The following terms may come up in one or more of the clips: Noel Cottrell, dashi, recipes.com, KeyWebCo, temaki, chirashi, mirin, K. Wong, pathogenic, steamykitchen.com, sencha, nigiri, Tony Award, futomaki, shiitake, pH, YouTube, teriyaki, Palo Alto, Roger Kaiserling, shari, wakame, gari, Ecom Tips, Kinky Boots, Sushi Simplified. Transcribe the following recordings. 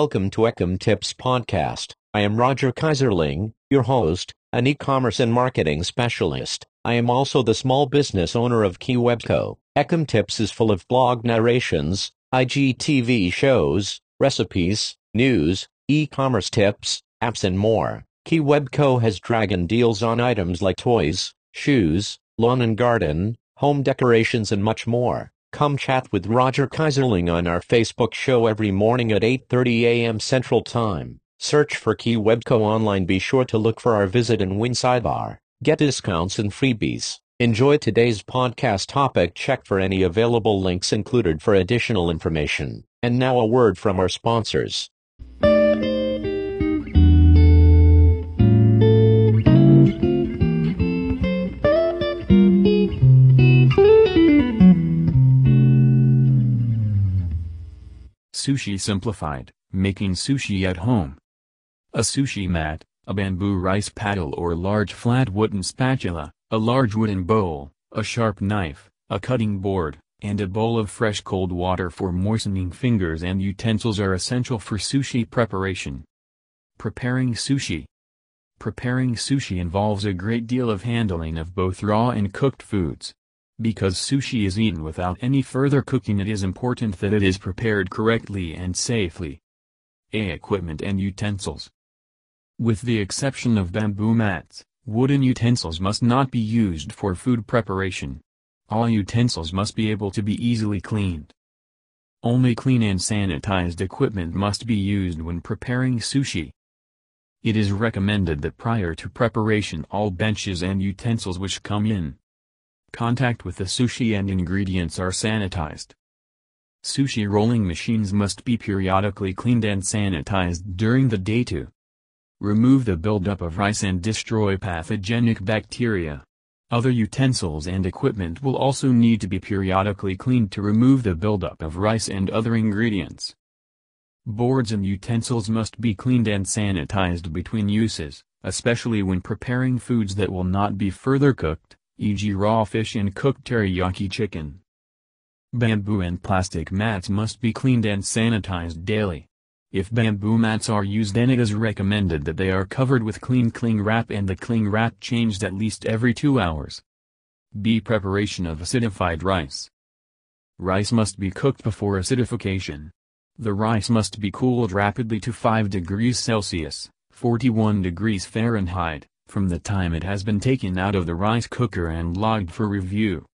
Welcome to Ecom Tips Podcast. I am Roger Kaiserling, your host, an e-commerce and marketing specialist. I am also the small business owner of KeyWebCo. Ecom Tips is full of blog narrations, IGTV shows, recipes, news, e-commerce tips, apps and more. KeyWebCo has dragon deals on items like toys, shoes, lawn and garden, home decorations and much more. Come chat with Roger Kaiserling on our Facebook show every morning at 8:30 a.m. Central Time. Search for KeyWebCo online. Be sure to look for our visit and win sidebar. Get discounts and freebies. Enjoy today's podcast topic. Check for any available links included for additional information. And now a word from our sponsors. Sushi Simplified, making sushi at home. A sushi mat, a bamboo rice paddle or large flat wooden spatula, a large wooden bowl, a sharp knife, a cutting board, and a bowl of fresh cold water for moistening fingers and utensils are essential for sushi preparation. Preparing sushi involves a great deal of handling of both raw and cooked foods. Because sushi is eaten without any further cooking, it is important that it is prepared correctly and safely. Equipment and utensils. With the exception of bamboo mats, wooden utensils must not be used for food preparation. All utensils must be able to be easily cleaned. Only clean and sanitized equipment must be used when preparing sushi. It is recommended that prior to preparation all benches and utensils which come in contact with the sushi and ingredients are sanitized. Sushi rolling machines must be periodically cleaned and sanitized during the day to remove the buildup of rice and destroy pathogenic bacteria. Other utensils and equipment will also need to be periodically cleaned to remove the buildup of rice and other ingredients. Boards and utensils must be cleaned and sanitized between uses, especially when preparing foods that will not be further cooked, e.g. raw fish and cooked teriyaki chicken. Bamboo and plastic mats must be cleaned and sanitized daily. If bamboo mats are used, then it is recommended that they are covered with clean cling wrap and the cling wrap changed at least every 2 hours. B. Preparation of acidified rice. Rice must be cooked before acidification. The rice must be cooled rapidly to 5 degrees Celsius, 41 degrees Fahrenheit, from the time it has been taken out of the rice cooker and logged for review.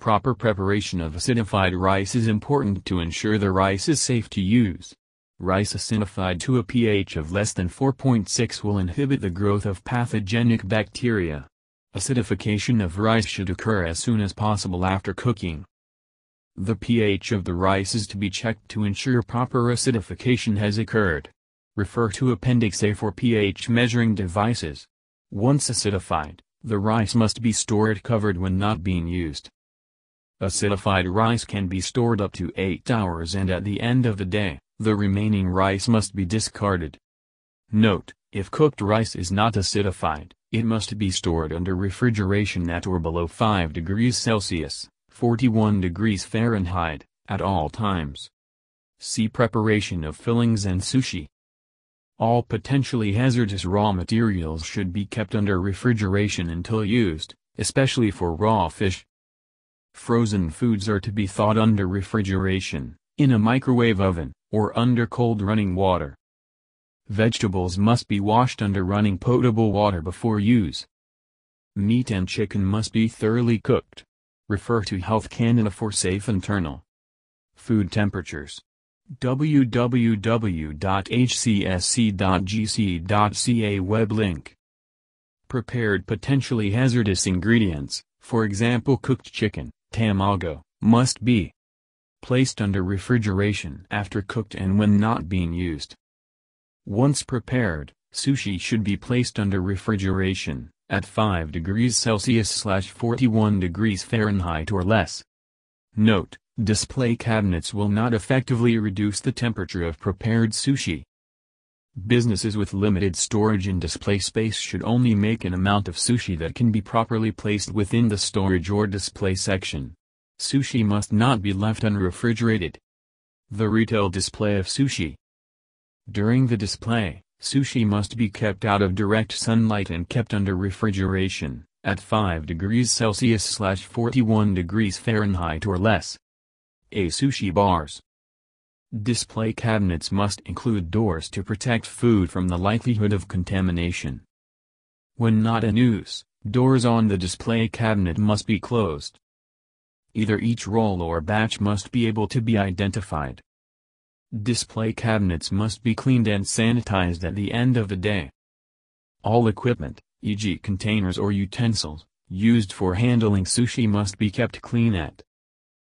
Proper preparation of acidified rice is important to ensure the rice is safe to use. Rice acidified to a pH of less than 4.6 will inhibit the growth of pathogenic bacteria. Acidification of rice should occur as soon as possible after cooking. The pH of the rice is to be checked to ensure proper acidification has occurred. Refer to Appendix A for pH measuring devices. Once acidified, the rice must be stored covered when not being used. Acidified rice can be stored up to 8 hours and at the end of the day, the remaining rice must be discarded. Note, if cooked rice is not acidified, it must be stored under refrigeration at or below 5 degrees Celsius, 41 degrees Fahrenheit, at all times. See preparation of fillings and sushi. All potentially hazardous raw materials should be kept under refrigeration until used, especially for raw fish. Frozen foods are to be thawed under refrigeration, in a microwave oven, or under cold running water. Vegetables must be washed under running potable water before use. Meat and chicken must be thoroughly cooked. Refer to Health Canada for safe internal food temperatures. www.hcsc.gc.ca web link. Prepared potentially hazardous ingredients, for example cooked chicken, tamago, must be placed under refrigeration after cooked and when not being used. Once prepared, sushi should be placed under refrigeration, at 5 degrees Celsius/41 degrees Fahrenheit or less. Note, display cabinets will not effectively reduce the temperature of prepared sushi. Businesses with limited storage and display space should only make an amount of sushi that can be properly placed within the storage or display section. Sushi must not be left unrefrigerated. The retail display of sushi. During the display, sushi must be kept out of direct sunlight and kept under refrigeration, at 5 degrees Celsius/41 degrees Fahrenheit or less. A. Sushi bars. Display cabinets must include doors to protect food from the likelihood of contamination. When not in use, doors on the display cabinet must be closed. Either each roll or batch must be able to be identified. Display cabinets must be cleaned and sanitized at the end of the day. All equipment, e.g. containers or utensils, used for handling sushi must be kept clean at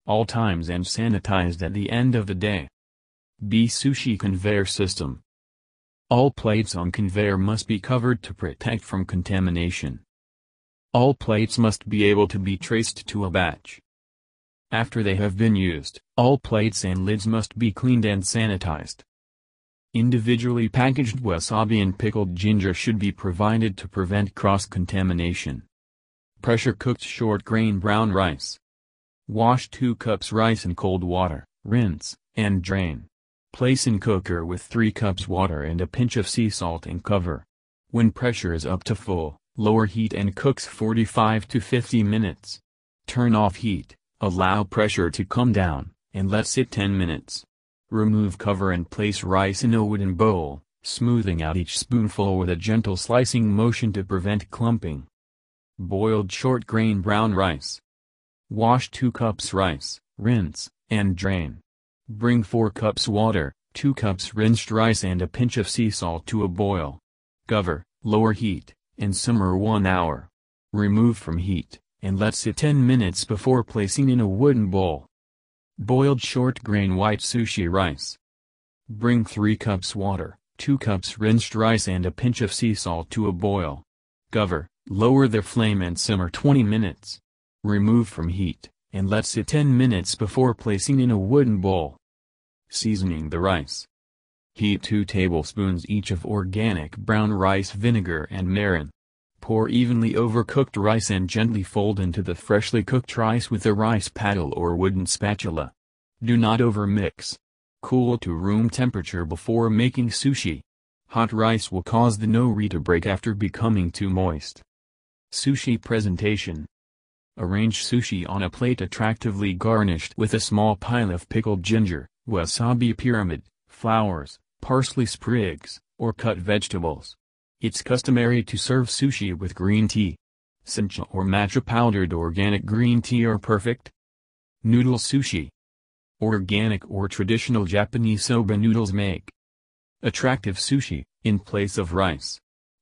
all times and sanitized at the end of the day. B. Sushi conveyor system. All plates on conveyor must be covered to protect from contamination. All plates must be able to be traced to a batch. After they have been used, all plates and lids must be cleaned and sanitized. Individually packaged wasabi and pickled ginger should be provided to prevent cross-contamination. Pressure-cooked short-grain brown rice. Wash 2 cups rice in cold water, rinse, and drain. Place in cooker with 3 cups water and a pinch of sea salt and cover. When pressure is up to full, lower heat and cooks 45 to 50 minutes. Turn off heat. Allow pressure to come down, and let sit 10 minutes. Remove cover and place rice in a wooden bowl, smoothing out each spoonful with a gentle slicing motion to prevent clumping. Boiled short grain brown rice. Wash 2 cups rice, rinse, and drain. Bring 4 cups water, 2 cups rinsed rice and a pinch of sea salt to a boil. Cover, lower heat, and simmer 1 hour. Remove from heat, and let sit 10 minutes before placing in a wooden bowl. Boiled short-grain white sushi rice. Bring 3 cups water, 2 cups rinsed rice and a pinch of sea salt to a boil. Cover, lower the flame and simmer 20 minutes. Remove from heat, and let sit 10 minutes before placing in a wooden bowl. Seasoning the rice. Heat 2 tablespoons each of organic brown rice vinegar and mirin. Pour evenly over cooked rice and gently fold into the freshly cooked rice with a rice paddle or wooden spatula. Do not overmix. Cool to room temperature before making sushi. Hot rice will cause the nori to break after becoming too moist. Sushi presentation. Arrange sushi on a plate attractively garnished with a small pile of pickled ginger, wasabi pyramid, flowers, parsley sprigs, or cut vegetables. It's customary to serve sushi with green tea. Sencha or matcha powdered organic green tea are perfect. Noodle sushi. Organic or traditional Japanese soba noodles make attractive sushi, in place of rice.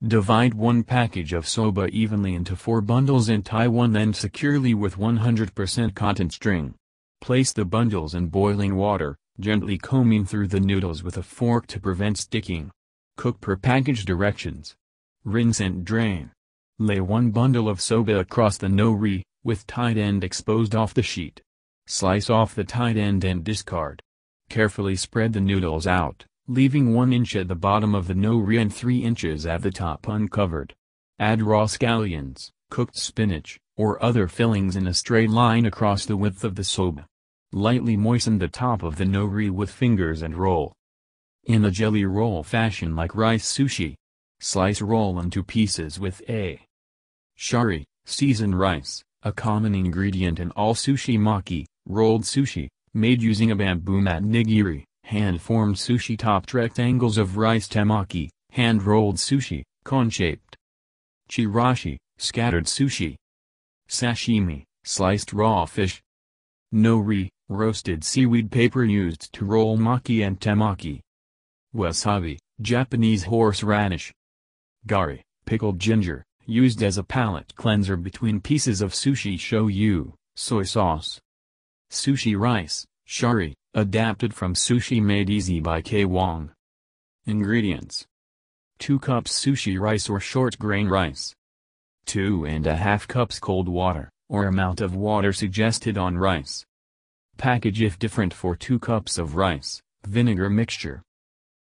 Divide 1 package of soba evenly into 4 bundles and tie 1 end securely with 100% cotton string. Place the bundles in boiling water, gently combing through the noodles with a fork to prevent sticking. Cook per package directions. Rinse and drain. Lay 1 bundle of soba across the nori, with tied end exposed off the sheet. Slice off the tied end and discard. Carefully spread the noodles out, leaving 1 inch at the bottom of the nori and 3 inches at the top uncovered. Add raw scallions, cooked spinach, or other fillings in a straight line across the width of the soba. Lightly moisten the top of the nori with fingers and roll in a jelly roll fashion like rice sushi. Slice roll into pieces with a shari, seasoned rice, a common ingredient in all sushi maki, rolled sushi, made using a bamboo mat nigiri, hand-formed sushi topped rectangles of rice temaki, hand-rolled sushi, cone-shaped. Chirashi, scattered sushi. Sashimi, sliced raw fish. Nori, roasted seaweed paper used to roll maki and temaki. Wasabi, Japanese horseradish. Gari, pickled ginger, used as a palate cleanser between pieces of sushi. Shoyu, soy sauce. Sushi rice, shari, adapted from Sushi Made Easy by K. Wong. Ingredients. 2 cups sushi rice or short grain rice. 2½ cups cold water, or amount of water suggested on rice. Package if different for 2 cups of rice, vinegar mixture.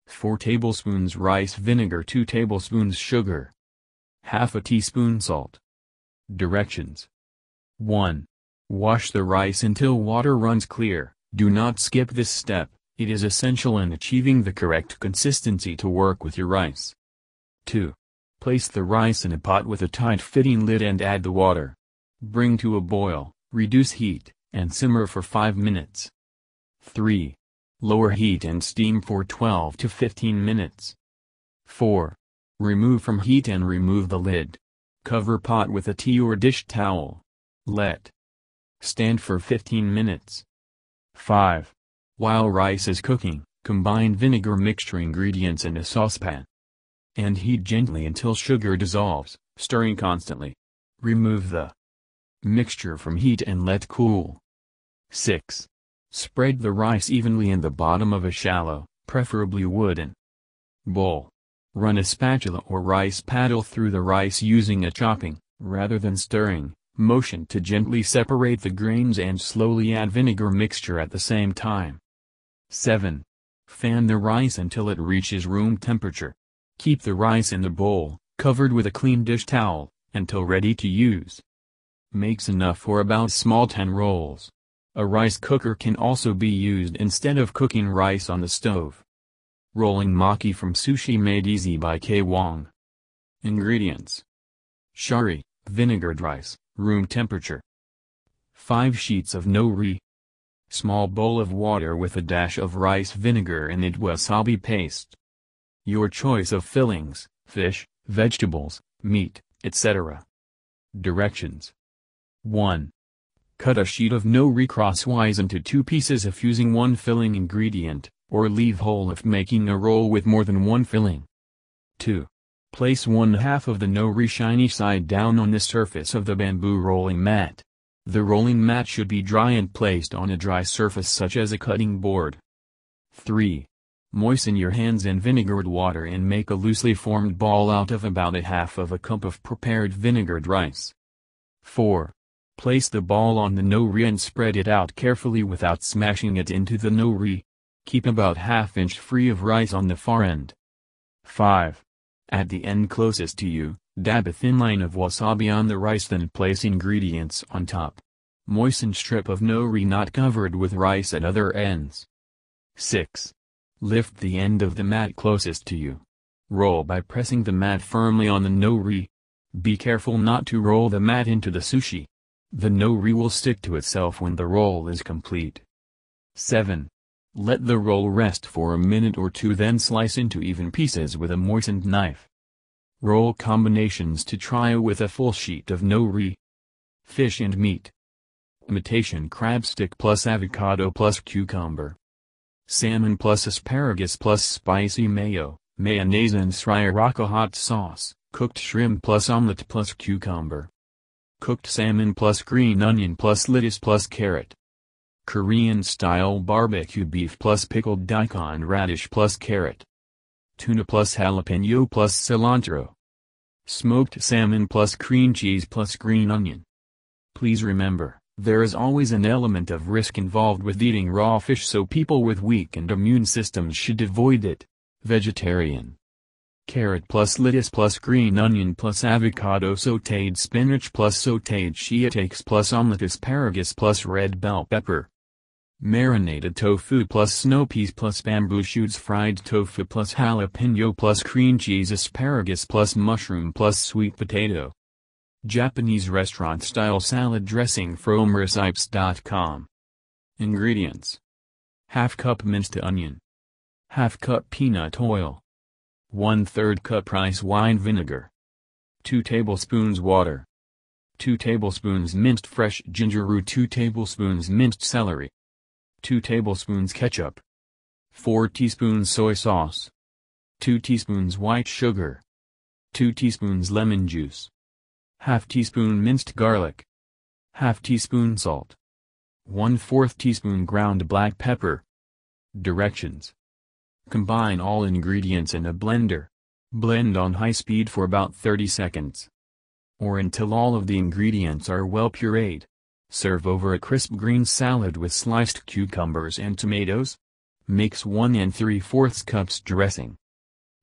4 tablespoons rice vinegar, 2 tablespoons sugar, ½ a teaspoon salt. Directions. 1. Wash the rice until water runs clear. Do not skip this step, It is essential in achieving the correct consistency to work with your rice. 2. Place the rice in a pot with a tight-fitting lid and add the water. Bring to a boil, reduce heat, and simmer for 5 minutes. 3. Lower heat and steam for 12 to 15 minutes. 4. Remove from heat and remove the lid. Cover pot with a tea or dish towel. Let stand for 15 minutes. 5. While rice is cooking, combine vinegar mixture ingredients in a saucepan and heat gently until sugar dissolves, stirring constantly. Remove the mixture from heat and let cool. 6. Spread the rice evenly in the bottom of a shallow, preferably wooden, bowl. Run a spatula or rice paddle through the rice using a chopping, rather than stirring, motion to gently separate the grains and slowly add vinegar mixture at the same time. 7. Fan the rice until it reaches room temperature. Keep the rice in a bowl, covered with a clean dish towel, until ready to use. Makes enough for about small 10 rolls. A rice cooker can also be used instead of cooking rice on the stove. Rolling maki from Sushi Made Easy by K. Wong. Ingredients: shari, vinegared rice, room temperature. 5 sheets of nori. Small bowl of water with a dash of rice vinegar in it, wasabi paste. Your choice of fillings: fish, vegetables, meat, etc. Directions: 1. Cut a sheet of nori crosswise into 2 pieces if using 1 filling ingredient, or leave whole if making a roll with more than 1 filling. 2. Place 1/2 of the nori shiny side down on the surface of the bamboo rolling mat. The rolling mat should be dry and placed on a dry surface such as a cutting board. 3. Moisten your hands in vinegared water and make a loosely formed ball out of about 1/2 of a cup of prepared vinegared rice. 4. Place the ball on the nori and spread it out carefully without smashing it into the nori. Keep about ½ inch free of rice on the far end. 5. At the end closest to you, dab a thin line of wasabi on the rice, then place ingredients on top. Moisten strip of nori not covered with rice at other ends. 6. Lift the end of the mat closest to you. Roll by pressing the mat firmly on the nori. Be careful not to roll the mat into the sushi. The nori will stick to itself when the roll is complete. 7. Let the roll rest for a minute or 2, then slice into even pieces with a moistened knife. Roll combinations to try with a full sheet of nori. Fish and meat: imitation crab stick plus avocado plus cucumber, salmon plus asparagus plus spicy mayo, mayonnaise and sriracha hot sauce, cooked shrimp plus omelette plus cucumber, cooked salmon plus green onion plus lettuce plus carrot, Korean-style barbecue beef plus pickled daikon radish plus carrot, tuna plus jalapeno plus cilantro, smoked salmon plus cream cheese plus green onion. Please remember, there is always an element of risk involved with eating raw fish, so people with weakened immune systems should avoid it. Vegetarian: carrot plus lettuce plus green onion plus avocado, sautéed spinach plus sautéed shiitakes plus omelette asparagus plus red bell pepper, marinated tofu plus snow peas plus bamboo shoots, fried tofu plus jalapeno plus cream cheese, asparagus plus mushroom plus sweet potato. Japanese restaurant-style salad dressing from recipes.com. Ingredients: 1/2 cup minced onion, 1/2 cup peanut oil, 1/3 cup rice wine vinegar, 2 tablespoons water, 2 tablespoons minced fresh ginger root, 2 tablespoons minced celery, 2 tablespoons ketchup, 4 teaspoons soy sauce, 2 teaspoons white sugar, 2 teaspoons lemon juice, 1/2 teaspoon minced garlic, 1/2 teaspoon salt, 1/4 teaspoon ground black pepper. Directions: combine all ingredients in a blender. Blend on high speed for about 30 seconds, or until all of the ingredients are well pureed. Serve over a crisp green salad with sliced cucumbers and tomatoes. Mix 1 3/4 cups dressing.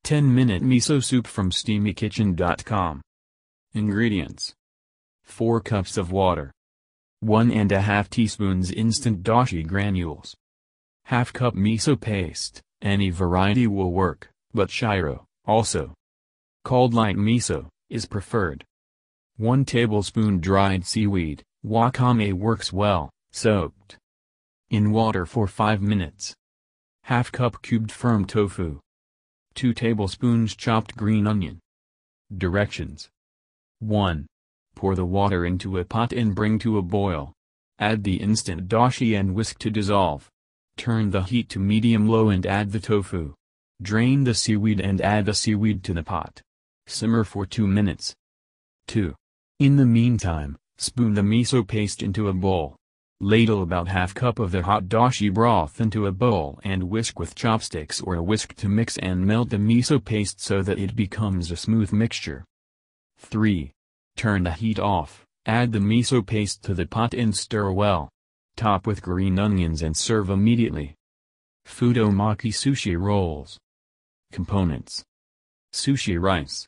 10-minute miso soup from steamykitchen.com. Ingredients: 4 cups of water, 1 1/2 teaspoons instant dashi granules, half cup miso paste, any variety will work, but shiro, also called light miso, is preferred. 1 tablespoon dried seaweed, wakame works well, soaked in water for 5 minutes. Half cup cubed firm tofu. 2 tablespoons chopped green onion. Directions. 1. Pour the water into a pot and bring to a boil. Add the instant dashi and whisk to dissolve. Turn the heat to medium-low and add the tofu. Drain the seaweed and add the seaweed to the pot. Simmer for 2 minutes. 2. In the meantime, spoon the miso paste into a bowl. Ladle about half cup of the hot dashi broth into a bowl and whisk with chopsticks or a whisk to mix and melt the miso paste so that it becomes a smooth mixture. 3. Turn the heat off, add the miso paste to the pot and stir well. Top with green onions and serve immediately. Futomaki sushi rolls. Components: sushi rice,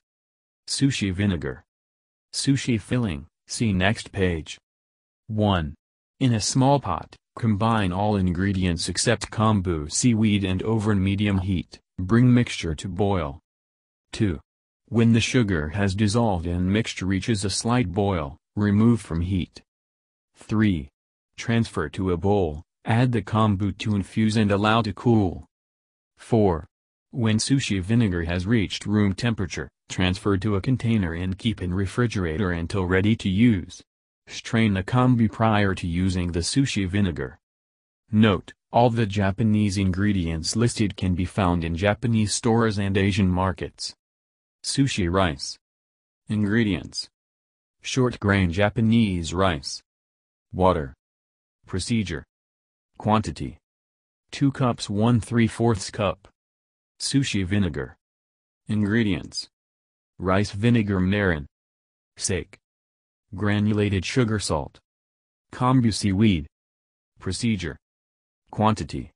sushi vinegar, sushi filling, see next page. 1. In a small pot, combine all ingredients except kombu seaweed and over medium heat, bring mixture to boil. 2. When the sugar has dissolved and mixture reaches a slight boil, remove from heat. 3. Transfer to a bowl, add the kombu to infuse and allow to cool. 4. When sushi vinegar has reached room temperature, transfer to a container and keep in refrigerator until ready to use. Strain the kombu prior to using the sushi vinegar. Note, all the Japanese ingredients listed can be found in Japanese stores and Asian markets. Sushi rice. Ingredients: short grain Japanese rice, water. Procedure. Quantity: 2 cups 1 3/4 cup. Sushi vinegar. Ingredients: rice vinegar marin, sake, granulated sugar salt, kombu seaweed. Procedure. Quantity: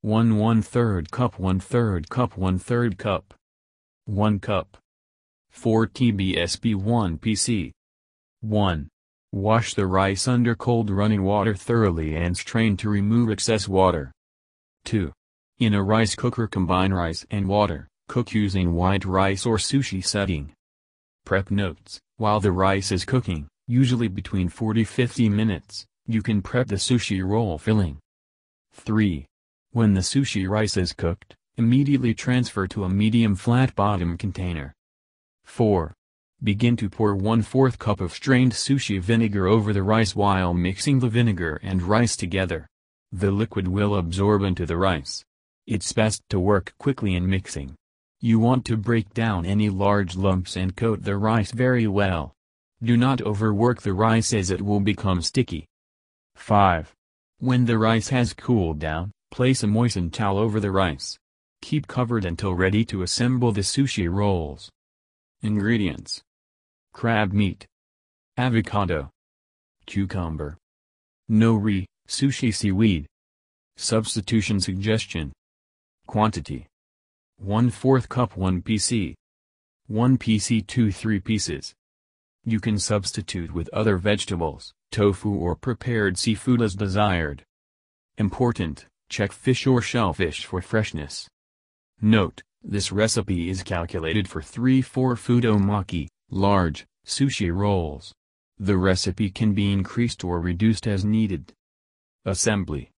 1 1/3 cup 1/3 cup 1/3 cup 1 cup 4 TBSB 1 PC 1. Wash the rice under cold running water thoroughly and strain to remove excess water. 2. In a rice cooker combine rice and water, cook using white rice or sushi setting. Prep notes: while the rice is cooking, usually between 40–50 minutes, you can prep the sushi roll filling. 3. When the sushi rice is cooked, immediately transfer to a medium flat bottom container. 4. Begin to pour 1/4 cup of strained sushi vinegar over the rice while mixing the vinegar and rice together. The liquid will absorb into the rice. It's best to work quickly in mixing. You want to break down any large lumps and coat the rice very well. Do not overwork the rice as it will become sticky. 5. When the rice has cooled down, place a moistened towel over the rice. Keep covered until ready to assemble the sushi rolls. Ingredients: crab meat, avocado, cucumber, nori, sushi seaweed. Substitution suggestion. Quantity: 1/4 cup 1 PC 1 PC 2–3 pieces. You can substitute with other vegetables, tofu or prepared seafood as desired. Important: check fish or shellfish for freshness. Note, this recipe is calculated for 3–4 futomaki, large, sushi rolls. The recipe can be increased or reduced as needed. Assembly.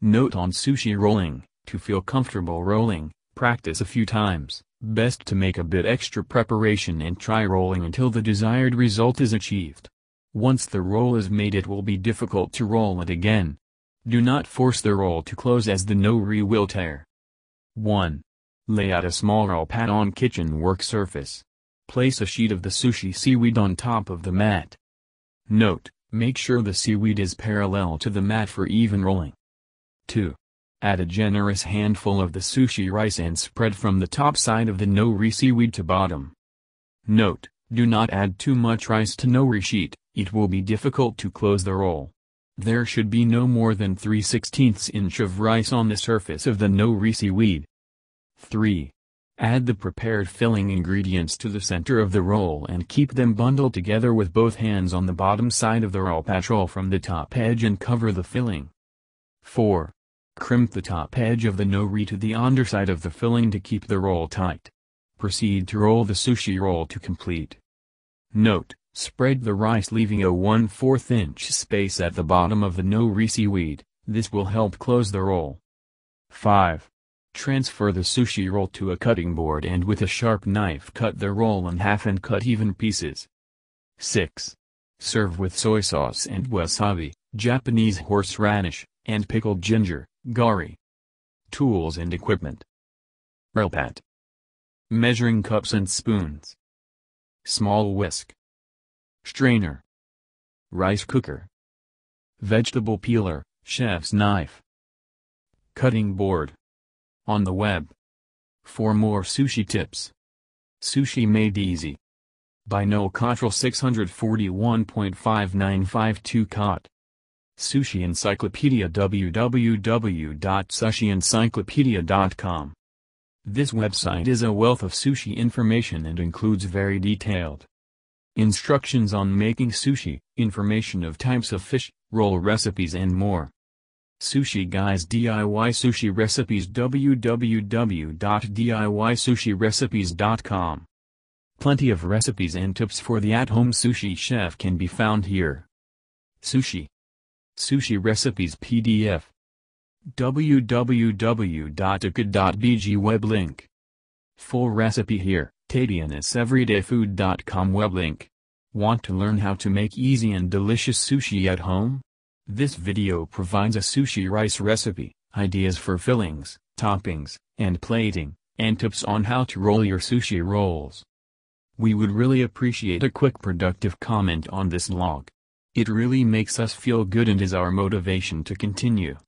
Note on sushi rolling: to feel comfortable rolling, practice a few times. Best to make a bit extra preparation and try rolling until the desired result is achieved. Once the roll is made, it will be difficult to roll it again. Do not force the roll to close as the nori will tear. 1. Lay out a small roll pad on kitchen work surface. Place a sheet of the sushi seaweed on top of the mat. Note, make sure the seaweed is parallel to the mat for even rolling. 2. Add a generous handful of the sushi rice and spread from the top side of the nori seaweed to bottom. Note, do not add too much rice to nori sheet, it will be difficult to close the roll. There should be no more than 3/16 inch of rice on the surface of the nori seaweed. 3. Add the prepared filling ingredients to the center of the roll and keep them bundled together with both hands on the bottom side of the roll. Pat roll from the top edge and cover the filling. 4. Crimp the top edge of the nori to the underside of the filling to keep the roll tight. Proceed to roll the sushi roll to complete. Note: spread the rice leaving a 1/4-inch space at the bottom of the nori seaweed. This will help close the roll. 5. Transfer the sushi roll to a cutting board and with a sharp knife cut the roll in half and cut even pieces. 6. Serve with soy sauce and wasabi, Japanese horseradish, and pickled ginger, gari. Tools and equipment. Roll pat. Measuring cups and spoons. Small whisk. Strainer. Rice cooker. Vegetable peeler, chef's knife. Cutting board. On the web. For more sushi tips. Sushi Made Easy. By Noel Cottrell 641.5952 Cot. Sushi Encyclopedia www.sushyencyclopedia.com. This website is a wealth of sushi information and includes very detailed instructions on making sushi, information of types of fish, roll recipes and more. Sushi Guys DIY Sushi Recipes www.diysushirecipes.com. Plenty of recipes and tips for the at-home sushi chef can be found here. Sushi Recipes PDF. www.ikod.bg web link. Full recipe here. tadeaneseverydayfood.com web link. Want to learn how to make easy and delicious sushi at home? This video provides a sushi rice recipe, ideas for fillings, toppings, and plating, and tips on how to roll your sushi rolls. We would really appreciate a quick productive comment on this log. It really makes us feel good and is our motivation to continue.